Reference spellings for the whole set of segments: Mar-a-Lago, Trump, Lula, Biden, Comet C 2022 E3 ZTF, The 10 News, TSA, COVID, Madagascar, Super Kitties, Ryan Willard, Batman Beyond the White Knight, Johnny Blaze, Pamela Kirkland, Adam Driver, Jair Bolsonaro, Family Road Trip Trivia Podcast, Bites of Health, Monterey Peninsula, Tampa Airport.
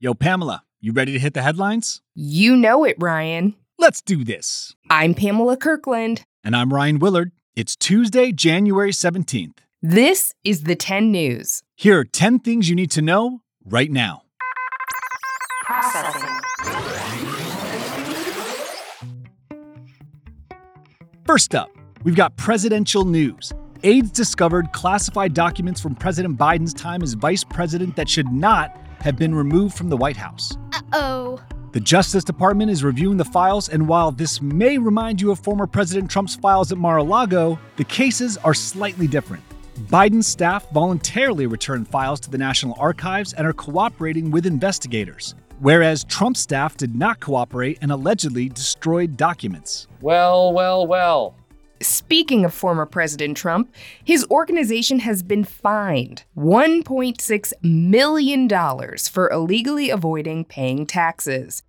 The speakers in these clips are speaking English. Yo, Pamela, you ready to hit the headlines? You know it, Ryan. Let's do this. I'm Pamela Kirkland. And I'm Ryan Willard. It's Tuesday, January 17th. This is the 10 News. Here are 10 things you need to know right now. Processing. First up, we've got presidential news. Aides discovered classified documents from President Biden's time as vice president that should not have been removed from the White House. Uh-oh. The Justice Department is reviewing the files, and while this may remind you of former President Trump's files at Mar-a-Lago, the cases are slightly different. Biden's staff voluntarily returned files to the National Archives and are cooperating with investigators, whereas Trump's staff did not cooperate and allegedly destroyed documents. Well, well, well. Speaking of former President Trump, his organization has been fined $1.6 million for illegally avoiding paying taxes.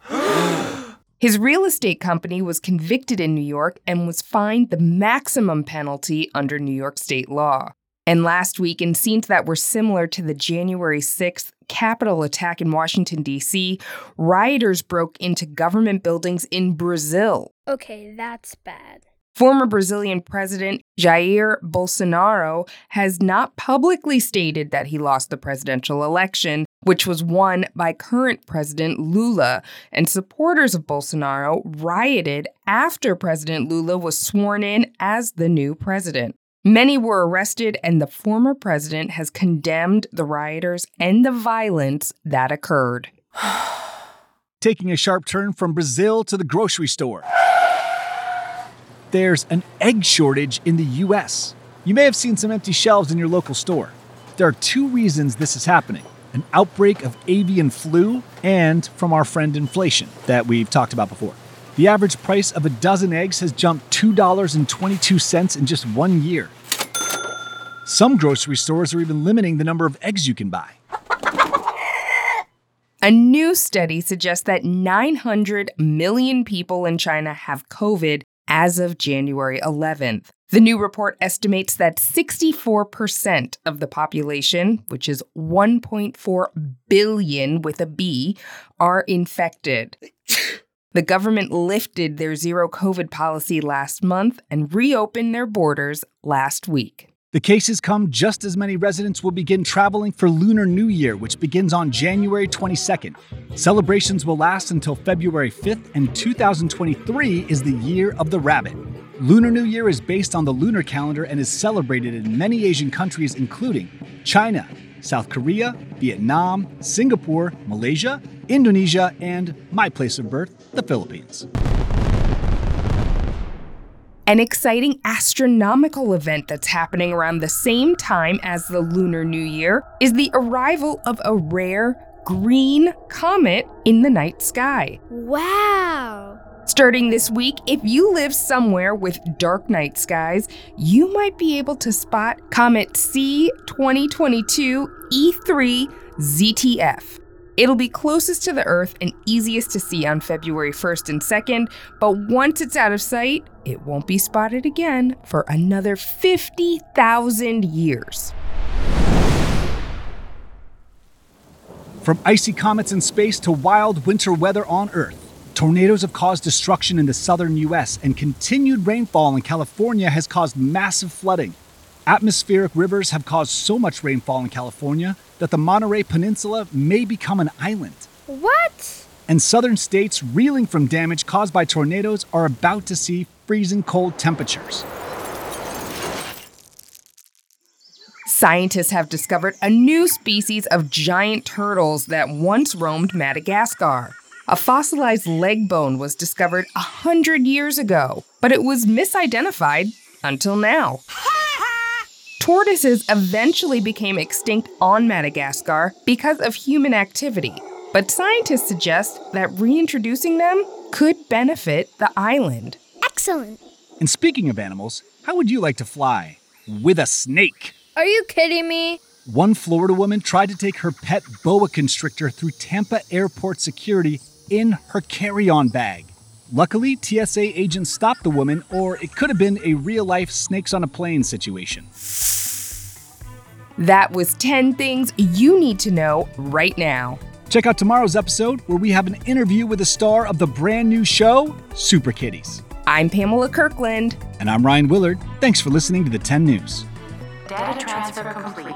His real estate company was convicted in New York and was fined the maximum penalty under New York state law. And last week, in scenes that were similar to the January 6th Capitol attack in Washington, D.C., rioters broke into government buildings in Brazil. Okay, that's bad. Former Brazilian President Jair Bolsonaro has not publicly stated that he lost the presidential election, which was won by current President Lula, and supporters of Bolsonaro rioted after President Lula was sworn in as the new president. Many were arrested, and the former president has condemned the rioters and the violence that occurred. Taking a sharp turn from Brazil to the grocery store. There's an egg shortage in the U.S. You may have seen some empty shelves in your local store. There are two reasons this is happening: an outbreak of avian flu and from our friend inflation that we've talked about before. The average price of a dozen eggs has jumped $2.22 in just 1 year. Some grocery stores are even limiting the number of eggs you can buy. A new study suggests that 900 million people in China have COVID as of January 11th. The new report estimates that 64% of the population, which is 1.4 billion with a B, are infected. The government lifted their zero COVID policy last month and reopened their borders last week. The cases come just as many residents will begin traveling for Lunar New Year, which begins on January 22nd. Celebrations will last until February 5th, and 2023 is the year of the rabbit. Lunar New Year is based on the lunar calendar and is celebrated in many Asian countries, including China, South Korea, Vietnam, Singapore, Malaysia, Indonesia, and my place of birth, the Philippines. An exciting astronomical event that's happening around the same time as the Lunar New Year is the arrival of a rare green comet in the night sky. Wow! Starting this week, if you live somewhere with dark night skies, you might be able to spot Comet C 2022 E3 ZTF. It'll be closest to the Earth and easiest to see on February 1st and 2nd, but once it's out of sight, it won't be spotted again for another 50,000 years. From icy comets in space to wild winter weather on Earth, tornadoes have caused destruction in the southern U.S., and continued rainfall in California has caused massive flooding. Atmospheric rivers have caused so much rainfall in California that the Monterey Peninsula may become an island. What? And southern states reeling from damage caused by tornadoes are about to see freezing cold temperatures. Scientists have discovered a new species of giant turtles that once roamed Madagascar. A fossilized leg bone was discovered 100 years ago, but it was misidentified until now. Tortoises eventually became extinct on Madagascar because of human activity, but scientists suggest that reintroducing them could benefit the island. Excellent. And speaking of animals, how would you like to fly with a snake? Are you kidding me? One Florida woman tried to take her pet boa constrictor through Tampa Airport security in her carry-on bag. Luckily, TSA agents stopped the woman, or it could have been a real-life snakes on a plane situation. That was 10 things you need to know right now. Check out tomorrow's episode where we have an interview with the star of the brand new show, Super Kitties. I'm Pamela Kirkland. And I'm Ryan Willard. Thanks for listening to The 10 News. Data transfer complete.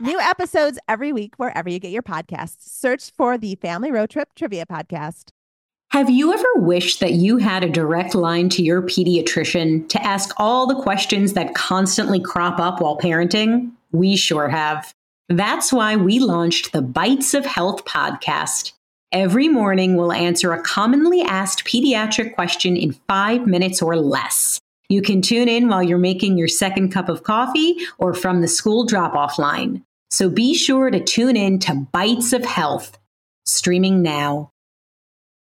New episodes every week wherever you get your podcasts. Search for the Family Road Trip Trivia Podcast. Have you ever wished that you had a direct line to your pediatrician to ask all the questions that constantly crop up while parenting? We sure have. That's why we launched the Bites of Health podcast. Every morning, we'll answer a commonly asked pediatric question in 5 minutes or less. You can tune in while you're making your second cup of coffee or from the school drop-off line. So be sure to tune in to Bites of Health, streaming now.